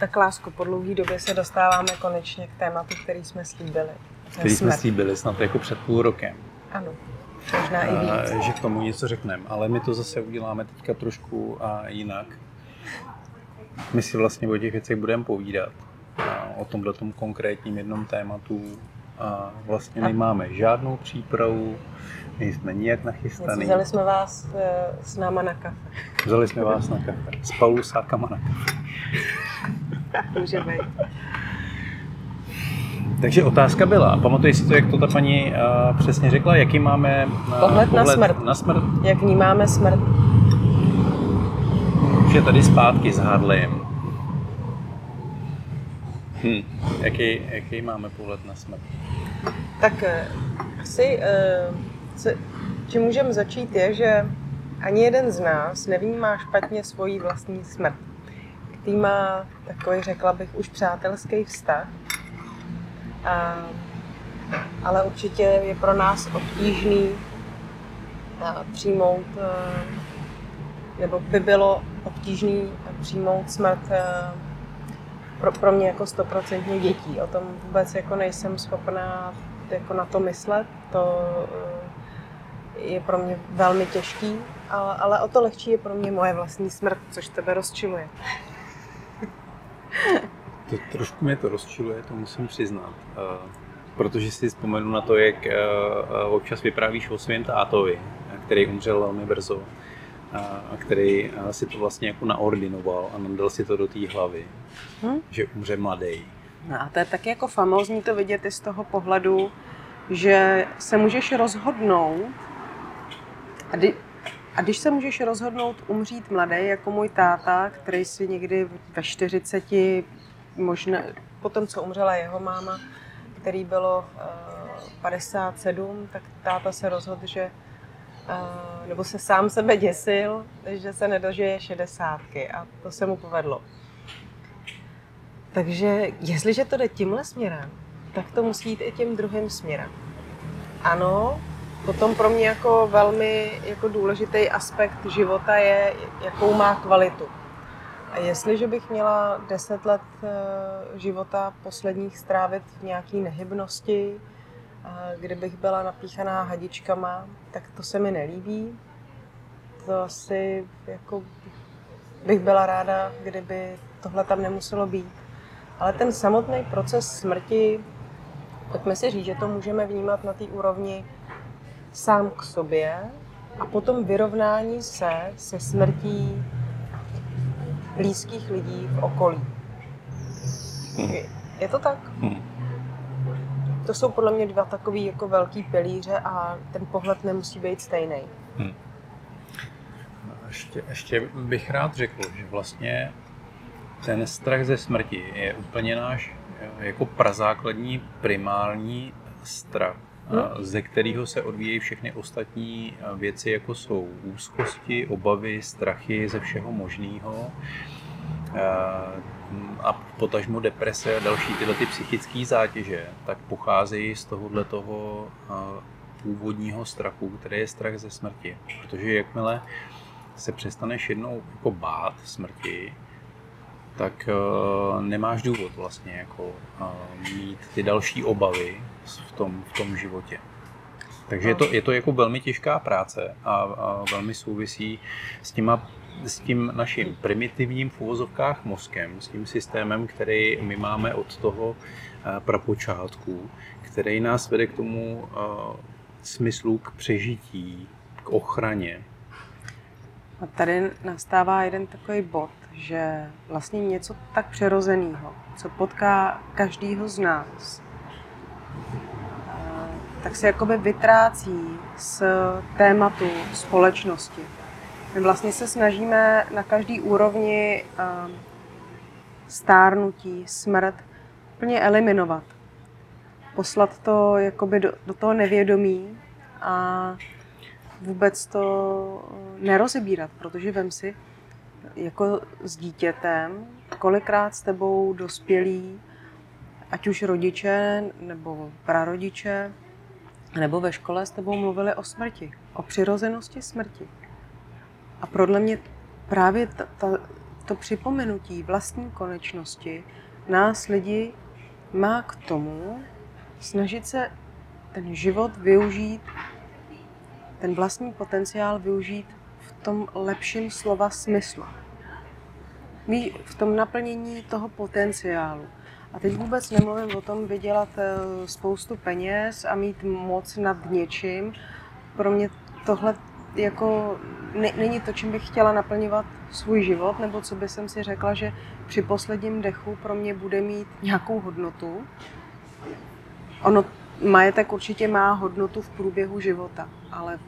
Tak lásko, po dlouhé době se dostáváme konečně k tématu, který jsme slíbili. Který jsme slíbili snad jako před půl rokem. Ano, možná i víc. Že k tomu něco řekneme, ale my to zase uděláme teďka trošku jinak. My si vlastně o těch věcech budeme povídat. O tomhletom konkrétním jednom tématu vlastně nemáme žádnou přípravu, nejsme nijak nachystaný. Vzali jsme vás s náma na kafe. Vzali jsme vás na kafe. S Paulousákama na kafe. Může být. Takže otázka byla, pamatuješ si to, jak to ta paní přesně řekla, jaký máme pohled na smrt? Jak vnímáme smrt? Už je tady zpátky s Harleym. Jaký máme pohled na smrt? Tak asi, čím můžeme začít, je, že ani jeden z nás nevnímá špatně svoji vlastní smrt. K tý má takový, řekla bych, už přátelský vztah. Ale určitě je pro nás obtížný přijmout, nebo by bylo obtížný přijmout smrt pro mě jako 100% dětí. O tom vůbec jako nejsem schopná jako na to myslet. To je pro mě velmi těžký, ale o to lehčí je pro mě moje vlastní smrt, což tebe rozčiluje. To, trošku mě to rozčiluje, to musím přiznat, protože si vzpomenu na to, jak občas vyprávíš o svém tátovi, který umřel velmi brzo, a který si to vlastně jako naordinoval a nadal si to do té hlavy, že umře mladý. No a to je taky jako famózní to vidět i z toho pohledu, že se můžeš rozhodnout, a když se můžeš rozhodnout umřít mladý, jako můj táta, který si někdy ve 40, možná potom, co umřela jeho máma, který bylo 57, tak táta se rozhodl, že nebo se sám sebe děsil, že se nedožije 60, a to se mu povedlo. Takže jestliže to jde tímhle směrem, tak to musí jít i tím druhým směrem. Ano, potom pro mě jako velmi jako důležitý aspekt života je, jakou má kvalitu. A jestliže bych měla 10 let života posledních strávit v nějaké nehybnosti, kdybych byla napíchaná hadičkama, tak to se mi nelíbí. To asi jako bych byla ráda, kdyby tohle tam nemuselo být. Ale ten samotný proces smrti, pojďme si říct, že to můžeme vnímat na té úrovni sám k sobě a potom vyrovnání se smrtí blízkých lidí v okolí. Je to tak? To jsou podle mě dva takový jako velký pilíře a ten pohled nemusí být stejný. Ještě bych rád řekl, že vlastně ten strach ze smrti je úplně náš jako prazákladní primární strach, ze kterého se odvíjí všechny ostatní věci, jako jsou úzkosti, obavy, strachy ze všeho možného a potažmo deprese a další tyhle ty psychické zátěže, tak pocházejí z tohoto původního strachu, který je strach ze smrti. Protože jakmile se přestaneš jednou jako bát smrti, tak nemáš důvod vlastně jako mít ty další obavy v tom životě. Takže je to jako velmi těžká práce a velmi souvisí s tím naším primitivním v uvozovkách mozkem, s tím systémem, který my máme od toho prapočátku, který nás vede k tomu smyslu, k přežití, k ochraně. A tady nastává jeden takový bod, že vlastně něco tak přirozeného, co potká každýho z nás, tak se jakoby vytrácí z tématu společnosti. My vlastně se snažíme na každý úrovni stárnutí, smrt úplně eliminovat. Poslat to jakoby do toho nevědomí a vůbec to nerozebírat, protože vem si, jako s dítětem, kolikrát s tebou dospělí, ať už rodiče nebo prarodiče, nebo ve škole s tebou mluvili o smrti, o přirozenosti smrti. A podle mě právě to připomenutí vlastní konečnosti nás lidi má k tomu snažit se ten život využít, ten vlastní potenciál využít v tom lepším slova smyslu. V tom naplnění toho potenciálu. A teď vůbec nemluvím o tom vydělat spoustu peněz a mít moc nad něčím. Pro mě tohle jako není to, čím bych chtěla naplňovat svůj život, nebo co by jsem si řekla, že při posledním dechu pro mě bude mít nějakou hodnotu. Ono, majetek určitě má hodnotu v průběhu života, ale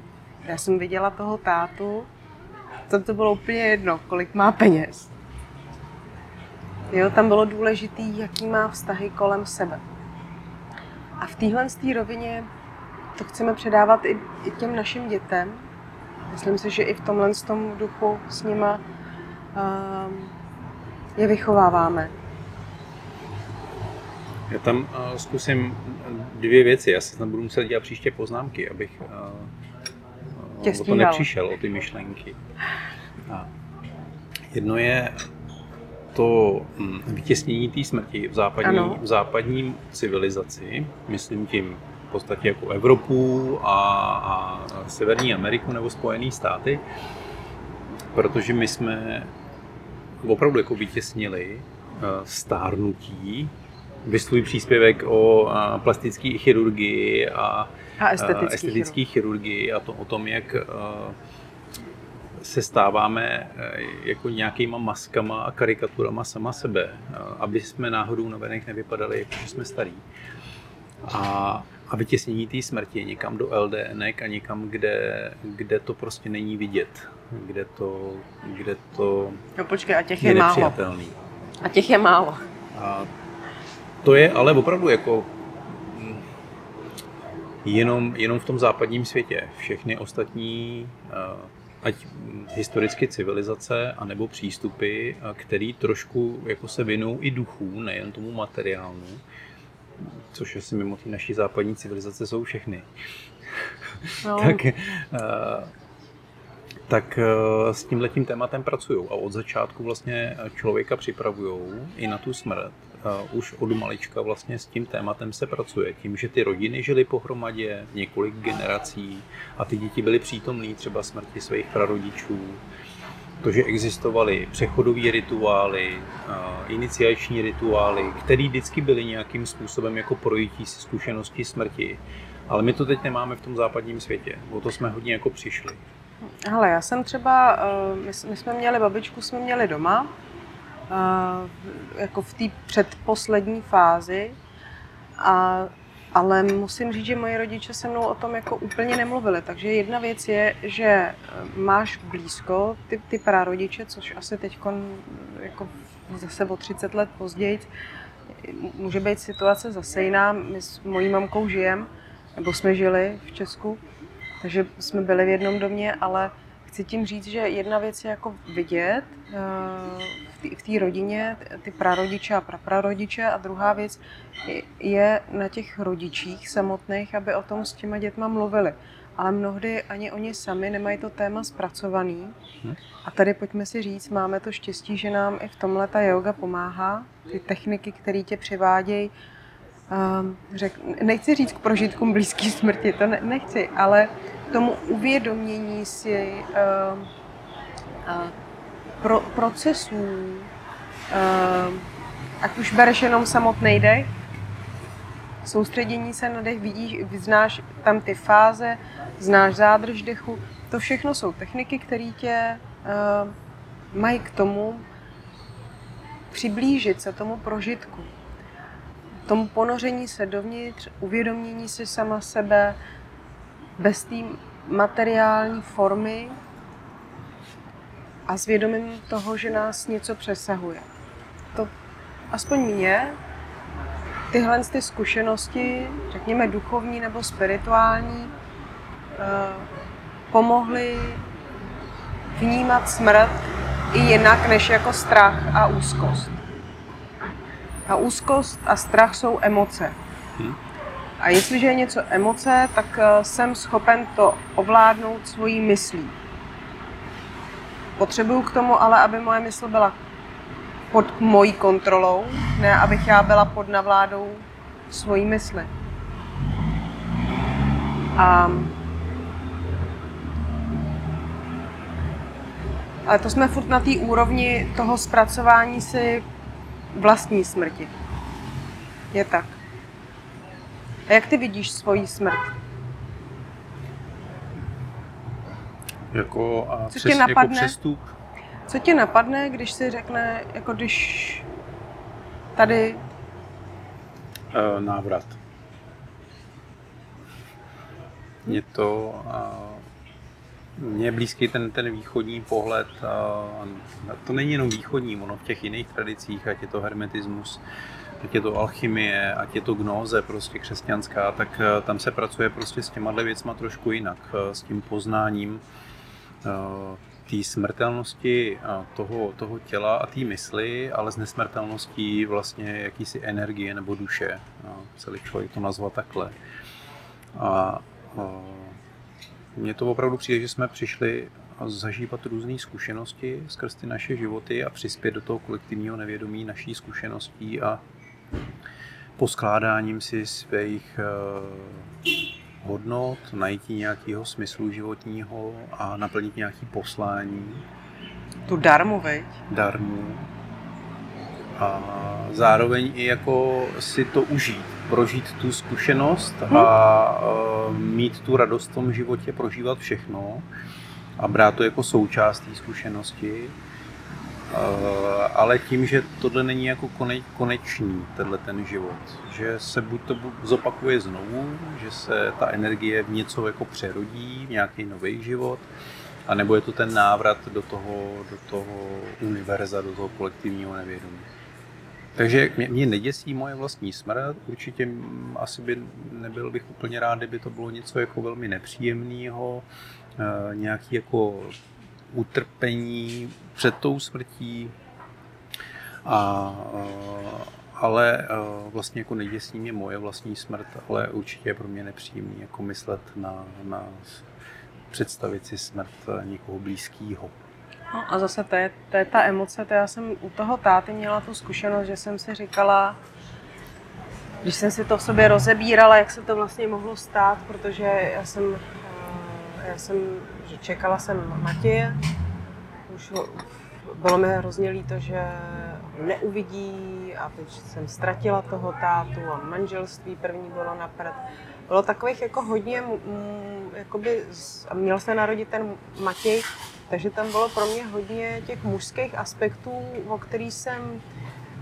já jsem viděla toho tátu, tam to bylo úplně jedno, kolik má peněz. Jo, tam bylo důležitý, jaký má vztahy kolem sebe. A v téhle rovině to chceme předávat i těm našim dětem. Myslím si, že i v tomhle tom duchu s nima je vychováváme. Já tam zkusím dvě věci. Já se tam budu muset dělat příště poznámky, abych o to nepřišel, o ty myšlenky. Jedno je to vytěsnění té smrti v západní civilizaci, myslím tím v podstatě jako Evropu a Severní Ameriku nebo Spojené státy, protože my jsme opravdu jako vytěsnili stárnutí. Byl svůj příspěvek o plastické chirurgii a estetické chirurgii a to, o tom, jak se stáváme jako nějakýma maskama a karikaturama sama sebe, aby jsme náhodou na venek nevypadali, protože jsme starí. A vytěsnění té smrti někam do LDNek a někam, kde to prostě není vidět, kde to no počkej, a těch je málo. A těch je málo. A to je ale opravdu jako jenom v tom západním světě. Všechny ostatní, ať historicky civilizace, anebo přístupy, který trošku jako se vinou i duchů, nejen tomu materiálu, což asi mimo té naší západní civilizace jsou všechny. No. Tak s tímhletím tématem pracují a od začátku vlastně člověka připravují i na tu smrt. Už od malička vlastně s tím tématem se pracuje. Tím, že ty rodiny žily pohromadě několik generací a ty děti byly přítomné třeba smrti svých prarodičů. To, že existovaly přechodové rituály, iniciační rituály, které vždycky byly nějakým způsobem jako projití si zkušenosti smrti. Ale my to teď nemáme v tom západním světě. O to jsme hodně jako přišli. Hele, já jsem třeba, my jsme měli babičku, jsme měli doma, jako v té předposlední fázi, ale musím říct, že moji rodiče se mnou o tom jako úplně nemluvili. Takže jedna věc je, že máš blízko ty prarodiče, což asi teď jako zase o 30 let později, může být situace zase jiná. My s mojí mamkou žijeme, nebo jsme žili v Česku, takže jsme byli v jednom domě, ale chci tím říct, že jedna věc je jako vidět v té rodině ty prarodiče a praprarodiče a druhá věc je na těch rodičích samotných, aby o tom s těma dětma mluvili. Ale mnohdy ani oni sami nemají to téma zpracovaný. A tady pojďme si říct, máme to štěstí, že nám i v tomhle ta jóga pomáhá. Ty techniky, které tě přivádějí, nechci říct k prožitkům blízké smrti, to nechci, ale k tomu uvědomění si procesů, ať už bereš jenom samotný dech, soustředění se na dech, vidíš, znáš tam ty fáze, znáš zádrž dechu, to všechno jsou techniky, které tě mají k tomu přiblížit se tomu prožitku. Tomu ponoření se dovnitř, uvědomění si sama sebe, bez té materiální formy a svědomím toho, že nás něco přesahuje. To aspoň mě tyhle ty zkušenosti, řekněme duchovní nebo spirituální, pomohly vnímat smrt i jinak než jako strach a úzkost. A úzkost a strach jsou emoce. A jestliže je něco emoce, tak jsem schopen to ovládnout svojí myslí. Potřebuju k tomu ale, aby moje mysl byla pod mojí kontrolou, ne abych já byla pod navládou svojí mysli. Ale to jsme furt na té úrovni toho zpracování si vlastní smrti. Je tak. A jak ty vidíš svoji smrt? Jako přestup? Co tě napadne, když si řekne, jako když tady... návrat. Mně je blízký ten východní pohled. To není jenom východní, ono v těch jiných tradicích, ať je to hermetismus, ať je to alchymie, ať je to gnóze prostě křesťanská, tak tam se pracuje prostě s těmahle věcma trošku jinak, s tím poznáním té smrtelnosti toho těla a té mysli, ale s nesmrtelností vlastně jakýsi energie nebo duše. Celý člověk to nazval takhle. Mně to opravdu přijde, že jsme přišli zažívat různé zkušenosti skrz ty naše životy a přispět do toho kolektivního nevědomí naší zkušeností a poskládáním si svých hodnot, najít nějakého smyslu životního a naplnit nějaké poslání. Tu darmu, veď? Darmu. A zároveň i jako si to užít, prožít tu zkušenost a mít tu radost v tom životě, prožívat všechno a brát to jako součást té zkušenosti. Ale tím, že tohle není jako konečný, tenhle ten život, že se buď to zopakuje znovu, že se ta energie v něco jako přerodí, v nějaký nový život, anebo je to ten návrat do toho univerza, do toho kolektivního nevědomí. Takže mě neděsí moje vlastní smrt, určitě asi by nebyl bych úplně rád, kdyby to bylo něco jako velmi nepříjemného, nějaký jako utrpení před tou smrtí, ale vlastně jako neděsí mě moje vlastní smrt, ale určitě je pro mě nepříjemný jako myslet na představit si smrt někoho blízkého. No a zase to je ta emoce, já jsem u toho táty měla tu zkušenost, že jsem si říkala, když jsem si to v sobě rozebírala, jak se to vlastně mohlo stát, protože já jsem že čekala jsem Matěje, už bylo mi hrozně líto, že neuvidí a teď jsem ztratila toho tátu a manželství první bylo na prd. Bylo takových jako hodně, měl se narodit ten Matěj, takže tam bylo pro mě hodně těch mužských aspektů, o kterých jsem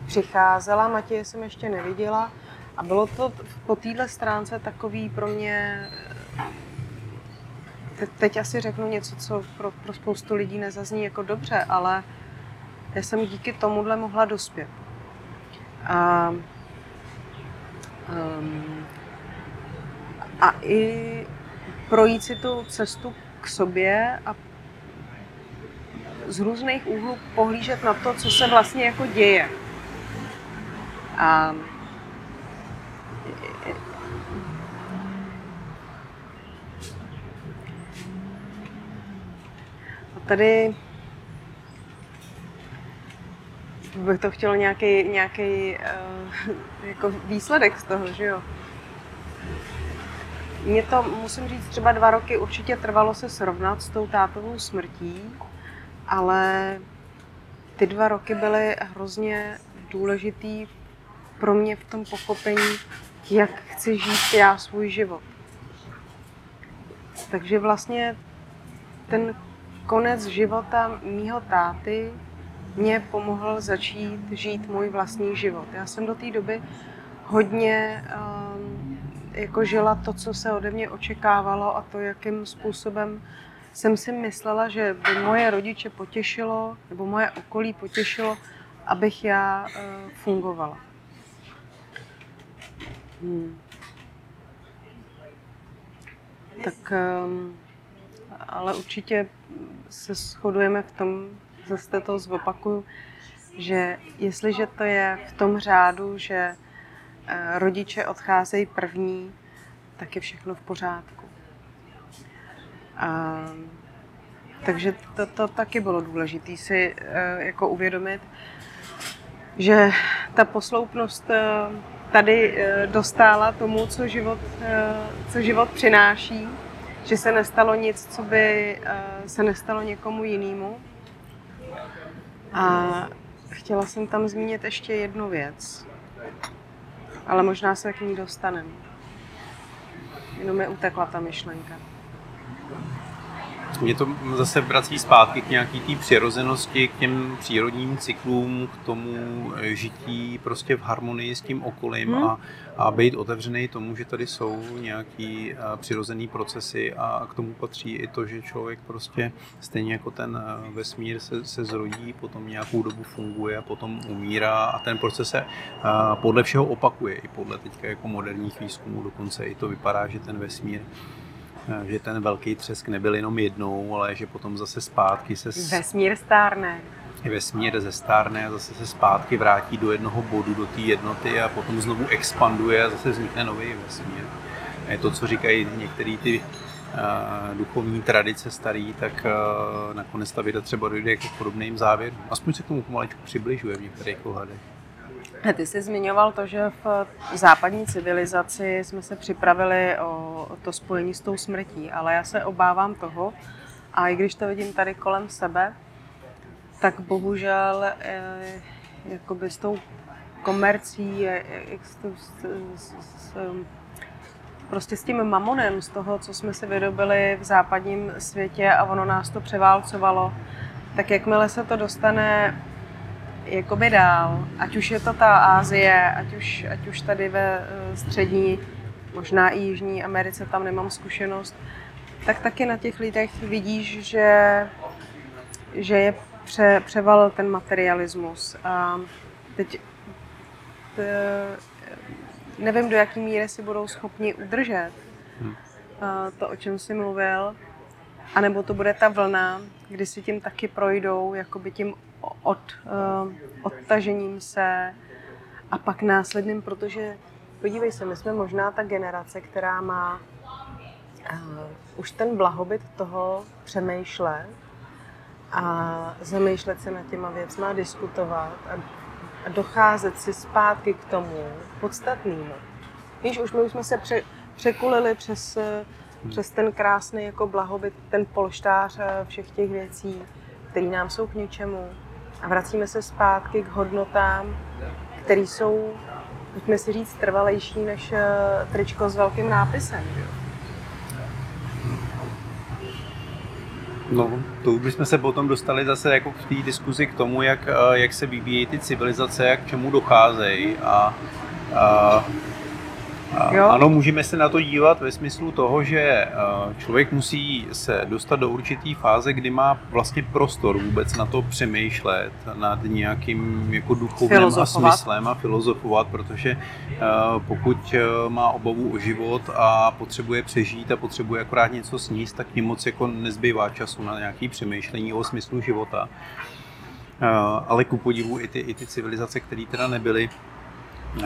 přicházela, Matěje jsem ještě neviděla a bylo to po téhle stránce takový pro mě, teď asi řeknu něco, co pro spoustu lidí nezazní jako dobře, ale já jsem díky tomuhle mohla dospět. A i projít si tu cestu k sobě a z různých úhlů pohlížet na to, co se vlastně jako děje. A tady bych to chtělo nějaký jako výsledek z toho, že jo. Mně to, musím říct, třeba 2 roky určitě trvalo se srovnat s tou tátovou smrtí, ale ty 2 roky byly hrozně důležitý pro mě v tom pochopení, jak chci žít já svůj život. Takže vlastně ten konec života mýho táty mě pomohl začít žít můj vlastní život. Já jsem do té doby hodně jako žila to, co se ode mě očekávalo a to, jakým způsobem jsem si myslela, že by moje rodiče potěšilo, nebo moje okolí potěšilo, abych já fungovala. Tak, ale určitě se shodujeme v tom, zase to zopakuju, že jestliže to je v tom řádu, že rodiče odcházejí první, tak je všechno v pořádku. Takže to taky bylo důležité si jako uvědomit. že ta posloupnost tady dostála tomu, co život přináší, že se nestalo nic, co by se nestalo někomu jinému. A chtěla jsem tam zmínit ještě jednu věc, ale možná se k ní dostaneme. Jenom mi utekla ta myšlenka. Mě to zase vrací zpátky k nějaký té přirozenosti, k těm přírodním cyklům, k tomu žití prostě v harmonii s tím okolím a být otevřený tomu, že tady jsou nějaký přirozený procesy a k tomu patří i to, že člověk prostě stejně jako ten vesmír se zrodí, potom nějakou dobu funguje a potom umírá a ten proces se podle všeho opakuje, i podle teďka jako moderních výzkumů dokonce i to vypadá, že ten vesmír že ten velký třesk nebyl jenom jednou, ale že potom zase zpátky se... Vesmír stárne. Vesmír zestárne a zase se zpátky vrátí do jednoho bodu, do té jednoty a potom znovu expanduje a zase vznikne nový vesmír. A je to, co říkají některé ty duchovní tradice starý, tak nakonec ta věda třeba dojde k podobným závěrům. Aspoň se k tomu pomalečku přibližuje v některých ohledech. A ty jsi zmiňoval to, že v západní civilizaci jsme se připravili o to spojení s tou smrtí, ale já se obávám toho, a i když to vidím tady kolem sebe, tak bohužel jakoby s tou komercí, prostě s tím mamonem, z toho, co jsme si vydobili v západním světě a ono nás to převálcovalo, tak jakmile se to dostane jakoby dál, ať už je to ta Asie, ať už tady ve střední, možná i Jižní Americe, tam nemám zkušenost, tak taky na těch lidech vidíš, že je převalil ten materialismus. A teď nevím, do jaký míry si budou schopni udržet to, o čem jsi mluvil, anebo to bude ta vlna, kdy si tím taky projdou, jakoby tím odtažením se a pak následným, protože podívej se, my jsme možná ta generace, která má už ten blahobyt toho přemýšlet a zamýšlet se nad těma věcma, diskutovat a docházet si zpátky k tomu podstatnému. Víš, už my jsme se překulili přes ten krásný jako blahobyt, ten polštář všech těch věcí, které nám jsou k něčemu. A vracíme se zpátky k hodnotám, které jsou, pojďme si říct, trvalejší než tričko s velkým nápisem. No, to už bychom se potom dostali zase jako v té diskuzi k tomu, jak se vyvíjí ty civilizace, jak k čemu docházejí. Ano, můžeme se na to dívat ve smyslu toho, že člověk musí se dostat do určité fáze, kdy má vlastně prostor vůbec na to přemýšlet nad nějakým jako duchovním a smyslem a filozofovat, protože pokud má obavu o život a potřebuje přežít a potřebuje akorát něco sníst, tak tím moc jako nezbývá času na nějaké přemýšlení o smyslu života. Ale ku podivu i ty civilizace, které teda nebyly,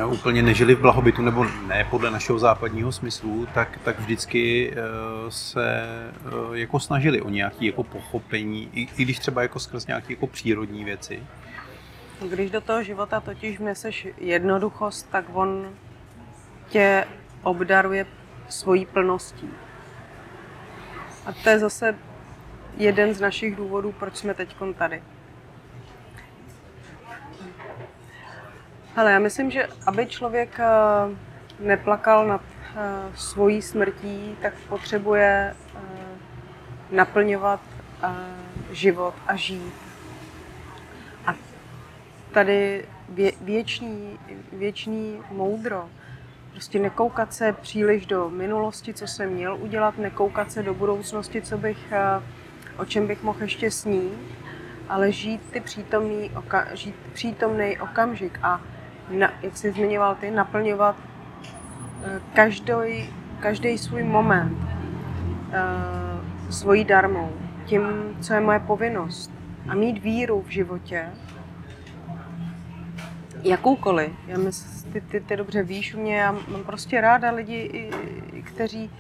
úplně nežili v blahobytu, nebo ne podle našeho západního smyslu, tak vždycky se jako snažili o nějaké jako pochopení, i když třeba jako skrz nějaké jako přírodní věci. Když do toho života totiž vneseš jednoduchost, tak on tě obdaruje svojí plností. A to je zase jeden z našich důvodů, proč jsme teďkon tady. Hele, já myslím, že aby člověk neplakal nad svojí smrtí, tak potřebuje naplňovat život a žít. A tady věčný moudro. Prostě nekoukat se příliš do minulosti, co jsem měl udělat, nekoukat se do budoucnosti, o čem bych mohl ještě snít, ale žít přítomný okamžik a jak jsi zmiňoval ty, naplňovat každý svůj moment svojí darmou, tím, co je moje povinnost. A mít víru v životě, jakoukoliv. Já myslím, ty dobře víš u mě, já mám prostě ráda lidi, kteří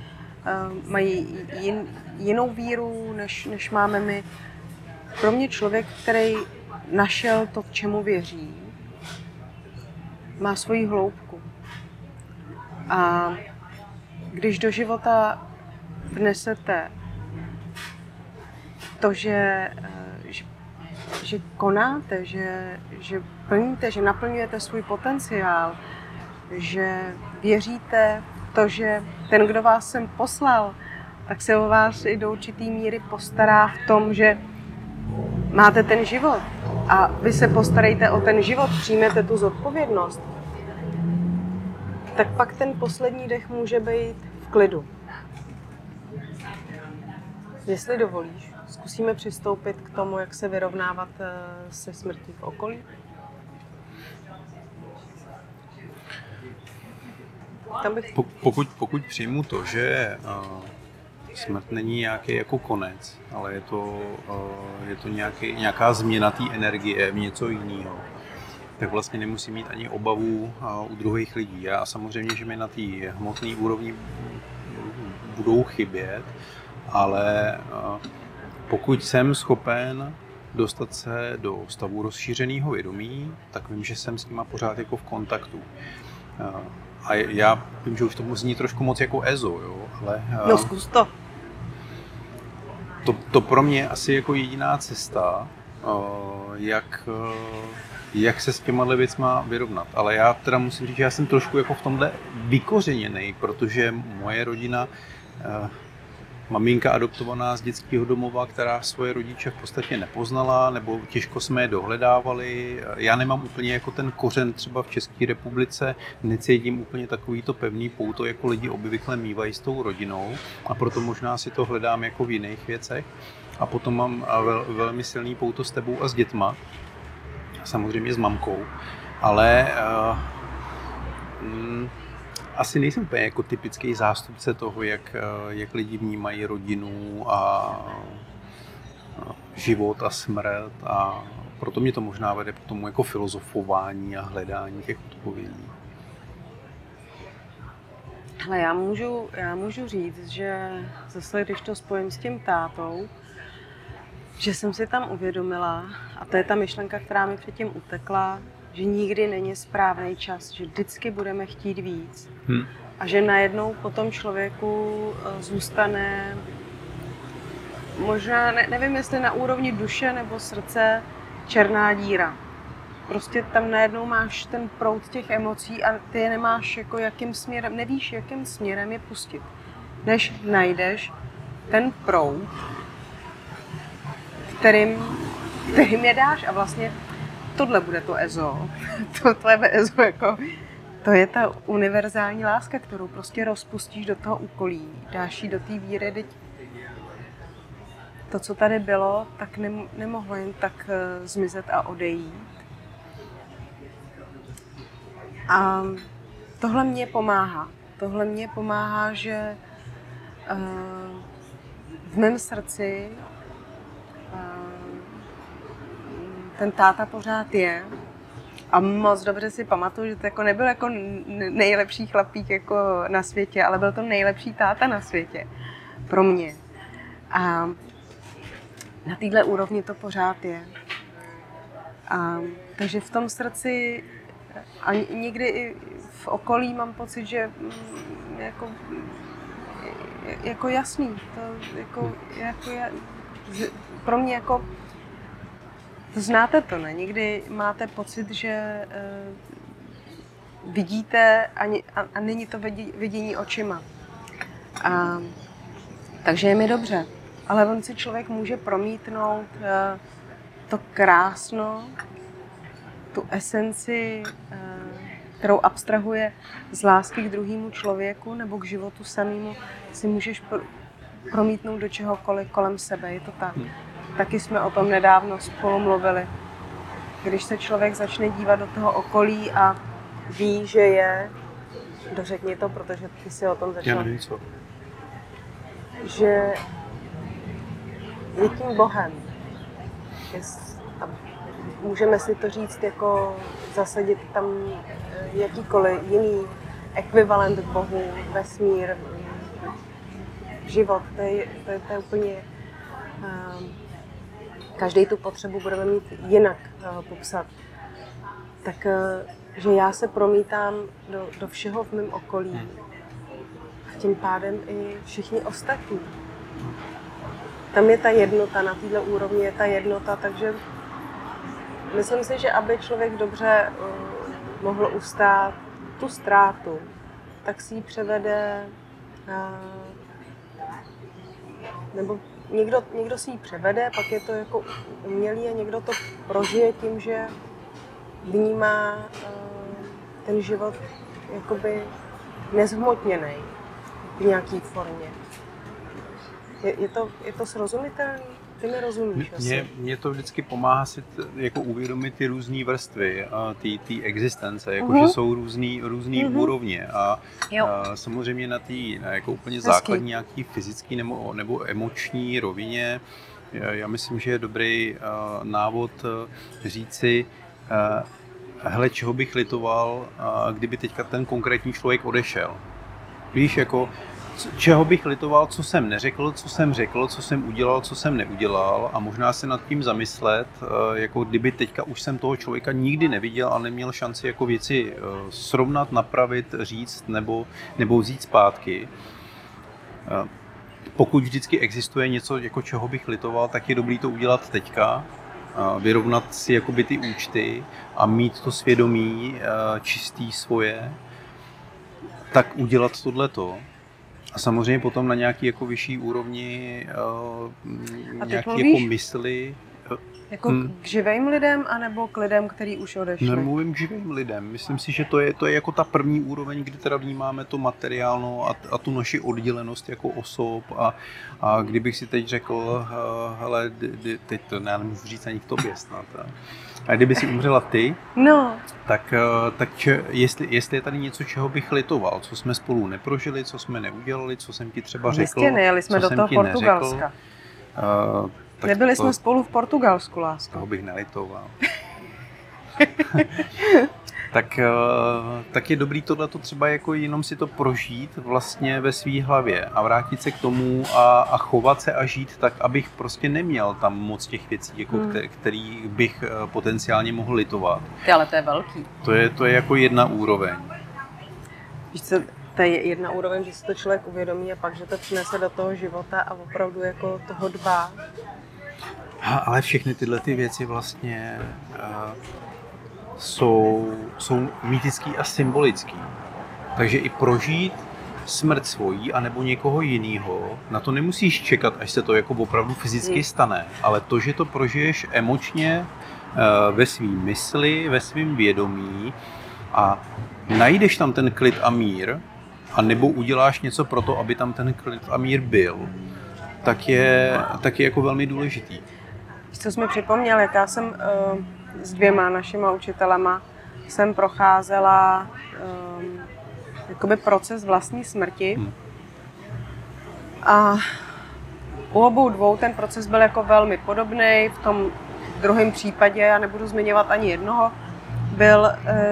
mají jinou víru, než máme my. Pro mě člověk, který našel to, k čemu věří, má svoji hloubku. A když do života vnesete to, že konáte, že plníte, že naplňujete svůj potenciál, že věříte v to, že ten, kdo vás sem poslal, tak se o vás i do určitý míry postará v tom, že máte ten život a vy se postarejte o ten život, přijmete tu zodpovědnost, tak pak ten poslední dech může být v klidu. Jestli dovolíš, zkusíme přistoupit k tomu, jak se vyrovnávat se smrtí v okolí. Pokud přijmu to, že smrt není nějaký jako konec, ale je to nějaká změna té energie v něco jiného, tak vlastně nemusím mít ani obavu u druhých lidí. A samozřejmě, že mi na té hmotné úrovni budou chybět, ale pokud jsem schopen dostat se do stavu rozšířeného vědomí, tak vím, že jsem s nima pořád jako v kontaktu. A já vím, že už to zní trošku moc jako EZO, jo, ale... No zkus to. To pro mě asi jako jediná cesta, jak se s těma věcma vyrovnat. Ale já teda musím říct, že já jsem trošku jako v tomhle vykořeněnej, protože moje rodina, maminka adoptovaná z dětského domova, která svoje rodiče v podstatě nepoznala, nebo těžko jsme je dohledávali. Já nemám úplně jako ten kořen třeba v České republice, necítím úplně takovýto pevný pouto, jako lidi obvykle mívají s tou rodinou, a proto možná si to hledám jako v jiných věcech. A potom mám velmi silný pouto s tebou a s dětma, samozřejmě s mamkou, ale asi nejsem úplně jako typický zástupce toho, jak lidi vnímají rodinu a život a smrt, a proto mě to možná vede k tomu jako filozofování a hledání těch odpovědí. Ale já můžu říct, že zase když to spojím s tím tátou, že jsem si tam uvědomila, a to je ta myšlenka, která mi předtím utekla, že nikdy není správný čas, že vždycky budeme chtít víc. A že najednou potom člověku zůstane, možná, nevím jestli na úrovni duše nebo srdce, černá díra. Prostě tam najednou máš ten proud těch emocí a ty je nemáš jako jakým směrem, nevíš jakým směrem je pustit. Než najdeš ten proud, kterým je dáš, a vlastně tohle bude to EZO, tohle EZO jako, to je ta univerzální láska, kterou prostě rozpustíš do toho úkolí, dáš ji do té víry, teď to, co tady bylo, tak nemohlo jen tak zmizet a odejít. A tohle mě pomáhá, že v mém srdci ten táta pořád je, a moc dobře si pamatuju, že to jako nebyl jako nejlepší chlapík jako na světě, ale byl to nejlepší táta na světě pro mě. A na téhle úrovni to pořád je. A takže v tom srdci a někdy i v okolí mám pocit, že jako jasný, to jako pro mě jako. Znáte to, ne? Někdy máte pocit, že vidíte a není to vidění očima. A, takže je mi dobře. Ale on si člověk může promítnout to krásno, tu esenci, kterou abstrahuje z lásky k druhému člověku nebo k životu samému, si můžeš promítnout do čehokoliv kolem sebe. Je to tak. Taky jsme o tom nedávno spolu mluvili. Když se člověk začne dívat do toho okolí a ví, že je... Dořekni to, protože ty si o tom začal. Já nevím co. Že je tím Bohem. A můžeme si to říct jako zasadit tam jakýkoliv jiný ekvivalent Bohu, vesmír, život. To je úplně... Každý tu potřebu budeme mít jinak popsat, tak že já se promítám do všeho v mém okolí a tím pádem i všichni ostatní. Tam je ta jednota, na této úrovni je ta jednota, takže myslím si, že aby člověk dobře mohl ustát tu ztrátu, tak si ji převede, nebo někdo si ji převede, pak je to jako umělý a někdo to prožije tím, že vnímá ten život jakoby nezhmotněnej v nějaký formě. Je to srozumitelný? Ty mi rozumíš asi. Mně to vždycky pomáhá si jako uvědomit ty různé vrstvy a ty existence, jako že jsou různý úrovně a samozřejmě na té jako úplně základní nějaký fyzický nebo emoční rovině. Já myslím, že je dobrý návod říci, hele, čeho bych litoval, kdyby teďka ten konkrétní člověk odešel. Víš, jako čeho bych litoval, co jsem neřekl, co jsem řekl, co jsem udělal, co jsem neudělal a možná se nad tím zamyslet, jako kdyby teďka už jsem toho člověka nikdy neviděl a neměl šanci jako věci srovnat, napravit, říct nebo vzít zpátky. Pokud vždycky existuje něco, jako čeho bych litoval, tak je dobrý to udělat teďka, vyrovnat si jakoby ty účty a mít to svědomí čistý svoje, tak udělat tohleto. A samozřejmě potom na nějaký jako vyšší úrovni nějaký jako mysli. Jako k živým lidem, anebo k lidem, který už odešli? Nemluvím k živým lidem. Myslím si, že to je jako ta první úroveň, kdy teda vnímáme to materiálno a tu naši oddělenost jako osob. A kdybych si teď řekl, hele, teď to nemůžu říct ani k tobě snad. A kdyby si umřela ty, no. tak jestli je tady něco, čeho bych litoval, co jsme spolu neprožili, co jsme neudělali, co jsem ti třeba řekl, nejeli jsme do toho Portugalska. Nebyli jsme spolu v Portugalsku, lásko. Toho bych nelitoval. tak je dobrý tohleto třeba jako jenom si to prožít vlastně ve svý hlavě a vrátit se k tomu a chovat se a žít tak, abych prostě neměl tam moc těch věcí, jako který bych potenciálně mohl litovat. Ale to je velký. To je jako jedna úroveň. Víš co, to je jedna úroveň, že si to člověk uvědomí a pak, že to přinese do toho života a opravdu jako toho dbá. Ale všechny tyhle ty věci vlastně jsou mýtický a symbolický. Takže i prožít smrt svojí anebo někoho jiného, na to nemusíš čekat, až se to jako opravdu fyzicky stane. Ale to, že to prožiješ emočně ve svý mysli, ve svým vědomí a najdeš tam ten klid a mír a nebo uděláš něco pro to, aby tam ten klid a mír byl, tak je jako velmi důležitý. Co jsi mi připomněl, jak já jsem s dvěma našima učitelema jsem procházela jakoby proces vlastní smrti a u obou dvou ten proces byl jako velmi podobný. V tom druhém případě, já nebudu zmiňovat ani jednoho, byl,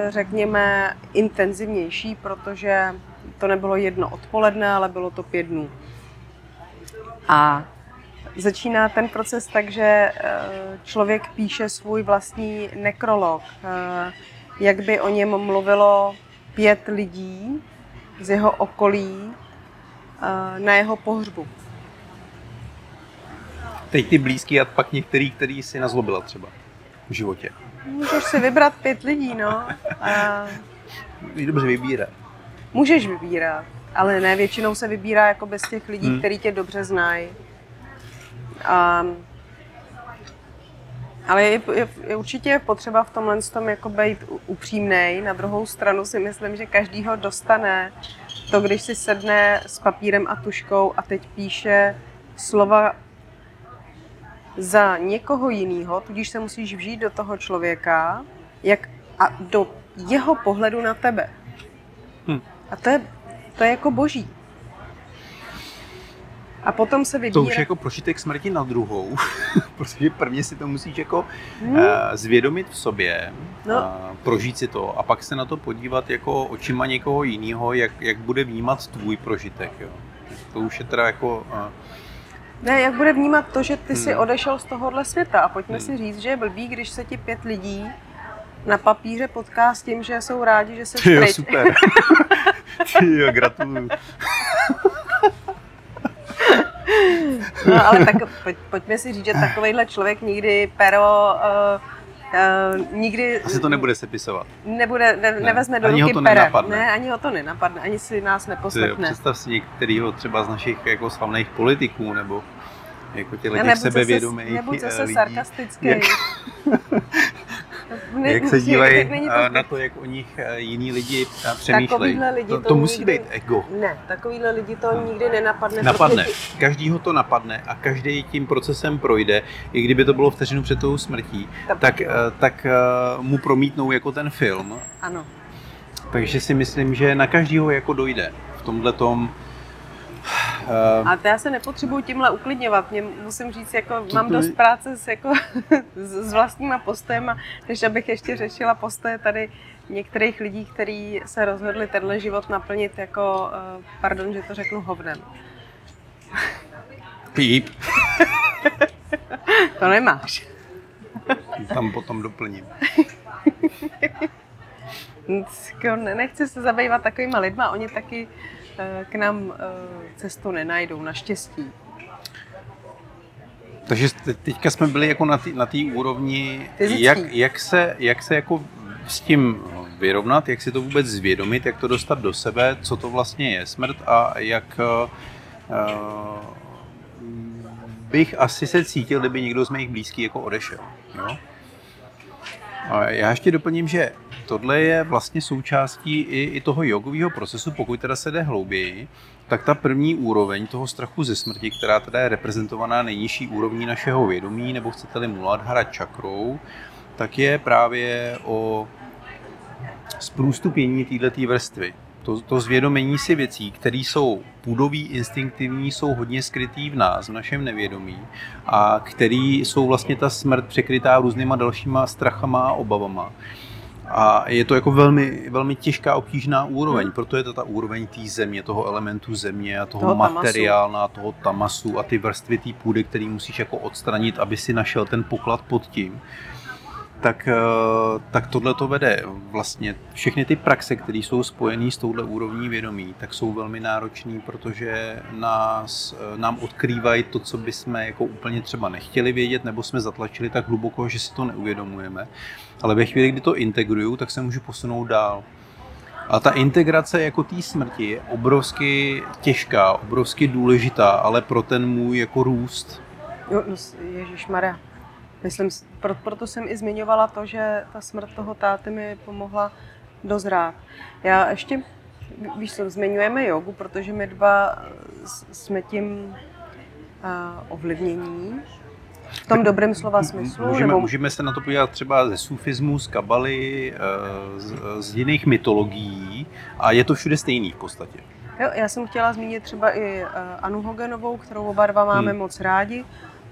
řekněme, intenzivnější, protože to nebylo jedno odpoledne, ale bylo to 5 dnů. A začíná ten proces tak, že člověk píše svůj vlastní nekrolog, jak by o něm mluvilo 5 lidí z jeho okolí na jeho pohřbu. Teď ty blízký a pak některý, který si nazlobila třeba v životě. Můžeš si vybrat 5 lidí, no. A... Dobře vybírat. Můžeš vybírat, ale ne, většinou se vybírá jako bez těch lidí, který tě dobře znají. Ale je určitě potřeba v tomhle tom jako být upřímnej. Na druhou stranu si myslím, že každýho dostane to, když si sedne s papírem a tuškou a teď píše slova za někoho jiného, tudíž se musíš vžít do toho člověka a do jeho pohledu na tebe. A to je jako boží. A potom se vybírá... To už jako prožitek smrti na druhou, protože prvně si to musíš jako zvědomit v sobě, prožít si to a pak se na to podívat jako očima někoho jiného, jak bude vnímat tvůj prožitek. Jo. To už je teda jako... Ne, jak bude vnímat to, že ty jsi odešel z tohohle světa a pojďme si říct, že je blbý, když se ti 5 lidí na papíře potká s tím, že jsou rádi, že se pryč. Super. Tyjo, gratuluju. No ale tak pojďme si říct, že takovejhle člověk nikdy pero nikdy... Asi to nebude sepisovat. Nebude, nevezme do ruky pere. Ne, ani ho to nenapadne, ani si nás neposlechne. Představ si některýho třeba z našich jako slavných politiků, nebo jako těch sebevědomých lidí. Nebuď zase sarkastický. Jak se dívají na to, jak o nich jiní lidi přemýšlejí. To musí být ego. Ne, takovýhle lidi to nikdy nenapadne. Napadne. Každýho to napadne a každý tím procesem projde. I kdyby to bylo vteřinu před tou smrtí, tak mu promítnou jako ten film. Ano. Takže si myslím, že na každýho jako dojde v tomhletom. A to já se nepotřebuji tímhle uklidňovat. Mě musím říct, jako mám dost práce s vlastníma postojem, než abych ještě řešila postoje tady některých lidí, kteří se rozhodli tenhle život naplnit jako, pardon, že to řeknu, hovnem. Píp. To nemáš. Tam potom doplním. Nechci se zabývat takovýma lidma, oni taky k nám cestu nenajdou, naštěstí. Takže teďka jsme byli jako na té úrovni, jak se jako s tím vyrovnat, jak si to vůbec zvědomit, jak to dostat do sebe, co to vlastně je smrt a jak bych asi se cítil, kdyby někdo z mých blízkých jako odešel. Jo? A já ještě doplním, že tohle je vlastně součástí i toho jogového procesu, pokud teda se jde hlouběji, tak ta první úroveň toho strachu ze smrti, která teda je reprezentovaná nejnižší úrovní našeho vědomí, nebo chcete-li Muladhara čakrou, tak je právě o zprůstupnění této vrstvy. To zvědomění si věcí, které jsou půdový, instinktivní, jsou hodně skrytý v nás, v našem nevědomí a které jsou vlastně ta smrt překrytá různýma dalšíma strachama a obavama. A je to jako velmi, velmi těžká, obtížná úroveň, proto je to ta úroveň té země, toho elementu země a toho materiálna, toho tamasu a ty vrstvy té půdy, které musíš jako odstranit, aby si našel ten poklad pod tím. Tak tohle to vede. Vlastně všechny ty praxe, které jsou spojené s touhle úrovní vědomí, tak jsou velmi náročné, protože nám odkrývají to, co bychom jako úplně třeba nechtěli vědět, nebo jsme zatlačili tak hluboko, že si to neuvědomujeme. Ale ve chvíli, kdy to integruju, tak se můžu posunout dál. A ta integrace jako té smrti je obrovsky těžká, obrovsky důležitá, ale pro ten můj jako růst. Ježišmarja. Myslím, proto jsem i zmiňovala to, že ta smrt toho táty mi pomohla dozrát. Já ještě, víš, zmiňujeme jogu, protože my dva jsme tím ovlivnění. V tom dobrém slova smyslu? Můžeme se na to podívat třeba ze sufismu, z kabaly, z jiných mytologií a je to všude stejný v podstatě. Jo, já jsem chtěla zmínit třeba i Anu Hogenovou, kterou oba dva máme moc rádi.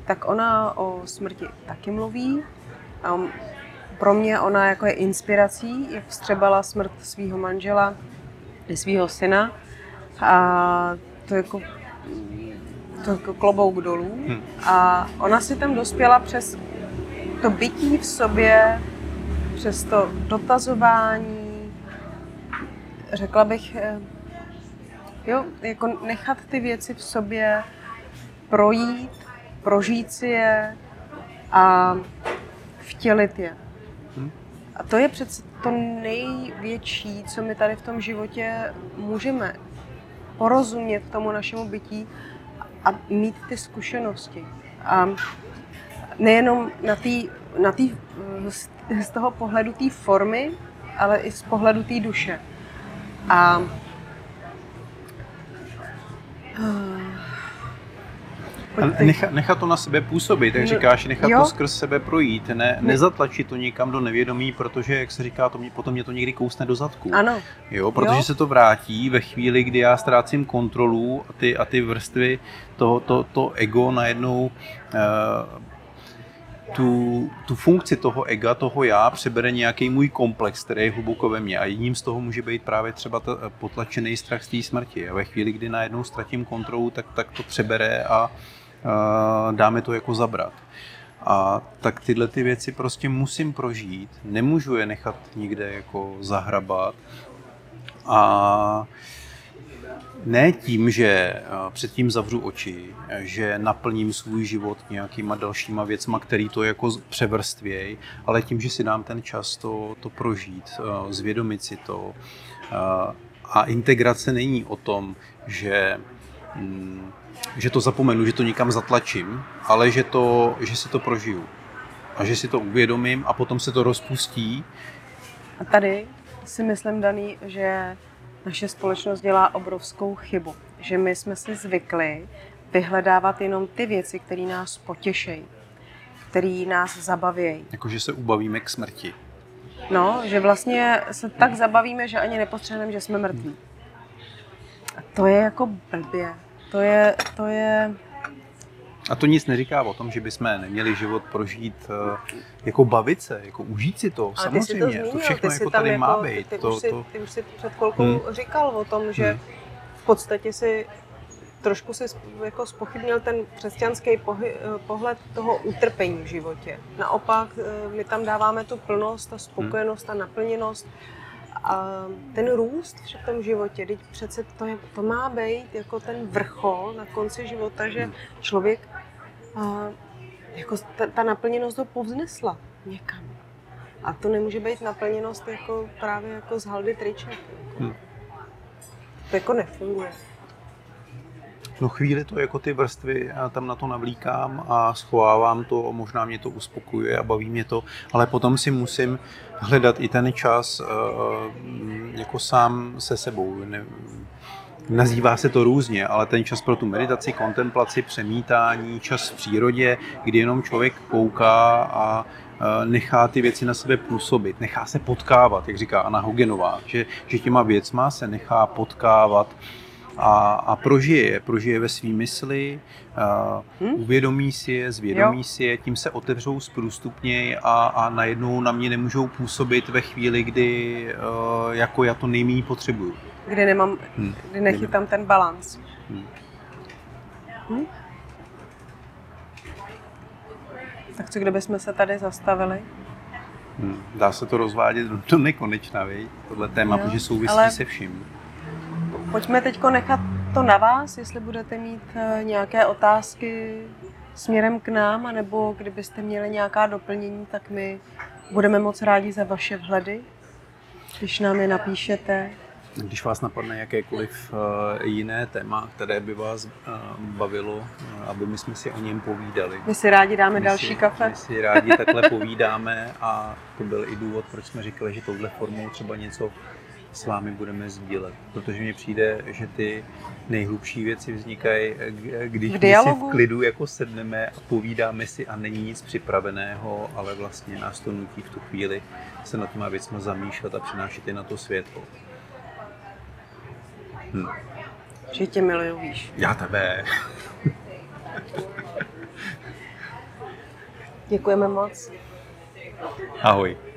Tak ona o smrti taky mluví a pro mě ona jako je inspirací, jak vstřebala smrt svého manžela i svého syna a to jako klobouk dolů a ona si tam dospěla přes to bytí v sobě, přes to dotazování, řekla bych, jo, jako nechat ty věci v sobě projít, prožít si je a vtělit je. A to je přece to největší, co my tady v tom životě můžeme porozumět tomu našemu bytí a mít ty zkušenosti. A nejenom z toho pohledu té formy, ale i z pohledu té duše. A nechat to na sebe působit, jak říkáš, nechat to skrz sebe projít, nezatlačit to někam do nevědomí, protože, jak se říká, potom mě to někdy kousne do zadku. Ano. Jo, protože se to vrátí ve chvíli, kdy já ztrácím kontrolu a ty vrstvy to ego najednou tu funkci toho ega, toho já, přebere nějaký můj komplex, který je hluboko ve mně. A jedním z toho může být právě třeba potlačený strach z té smrti. A ve chvíli, kdy najednou ztratím kontrolu, tak to přebere a dáme to jako zabrat. A tak tyhle ty věci prostě musím prožít, nemůžu je nechat nikde jako zahrabat. A ne tím, že předtím zavřu oči, že naplním svůj život nějakýma dalšíma věcma, který to jako převrstvěj, ale tím, že si dám ten čas to prožít, zvědomit si to. A integrace není o tom, že to zapomenu, že to někam zatlačím, ale že si to prožiju a že si to uvědomím a potom se to rozpustí. A tady si myslím, Daný, že naše společnost dělá obrovskou chybu, že my jsme si zvykli vyhledávat jenom ty věci, které nás potěšejí, které nás zabavějí. Jakože se ubavíme k smrti. No, že vlastně se tak zabavíme, že ani nepostřehneme, že jsme mrtví. A to je jako blbě. To je... A to nic neříká o tom, že bychom neměli život prožít jako bavit se, jako užít si to, ale samozřejmě. Ty jsi to zmínil, to všechno ty jsi jako tam tady jako, má být. Ty už si před chvilkou říkal o tom, že v podstatě si trošku si jako zpochybnil ten křesťanský pohled toho utrpení v životě. Naopak my tam dáváme tu plnost, ta spokojenost, ta naplněnost. A ten růst v tom životě, teď přece to má být jako ten vrchol na konci života, že člověk jako ta naplněnost ho povznesla někam. A to nemůže být naplněnost jako právě jako z haldy triček. To jako nefunguje. No chvíli to jako ty vrstvy tam na to navlíkám a schovávám to, možná mě to uspokojuje a baví mě to, ale potom si musím hledat i ten čas jako sám se sebou. Nazývá se to různě, ale ten čas pro tu meditaci, kontemplaci, přemítání, čas v přírodě, kdy jenom člověk kouká a nechá ty věci na sebe působit, nechá se potkávat, jak říká Anna Hoggenová, že těma věcma se nechá potkávat. A prožije ve svý mysli, uvědomí si je, zvědomí si je, tím se otevřou zprůstupněji a najednou na mě nemůžou působit ve chvíli, kdy jako já to nejméně potřebuju. Kdy nechytám ten balanc. Tak co, kdyby jsme se tady zastavili? Dá se to rozvádět do nekonečna, viď? Tohle téma, protože souvisí se vším. Pojďme teďko nechat to na vás, jestli budete mít nějaké otázky směrem k nám, anebo kdybyste měli nějaká doplnění, tak my budeme moc rádi za vaše vhledy, když nám je napíšete. Když vás napadne jakékoliv jiné téma, které by vás bavilo, aby my jsme si o něm povídali. My si rádi dáme další kafe. My si rádi takhle povídáme a to byl i důvod, proč jsme říkali, že touhle formou třeba něco s vámi budeme sdílet, protože mně přijde, že ty nejhlubší věci vznikají, když si v klidu jako sedneme a povídáme si a není nic připraveného, ale vlastně nás to nutí v tu chvíli se nad těma věcma zamýšlet a přinášet je na to světlo. Že tě miluju, víš. Já tebe. Děkujeme moc. Ahoj.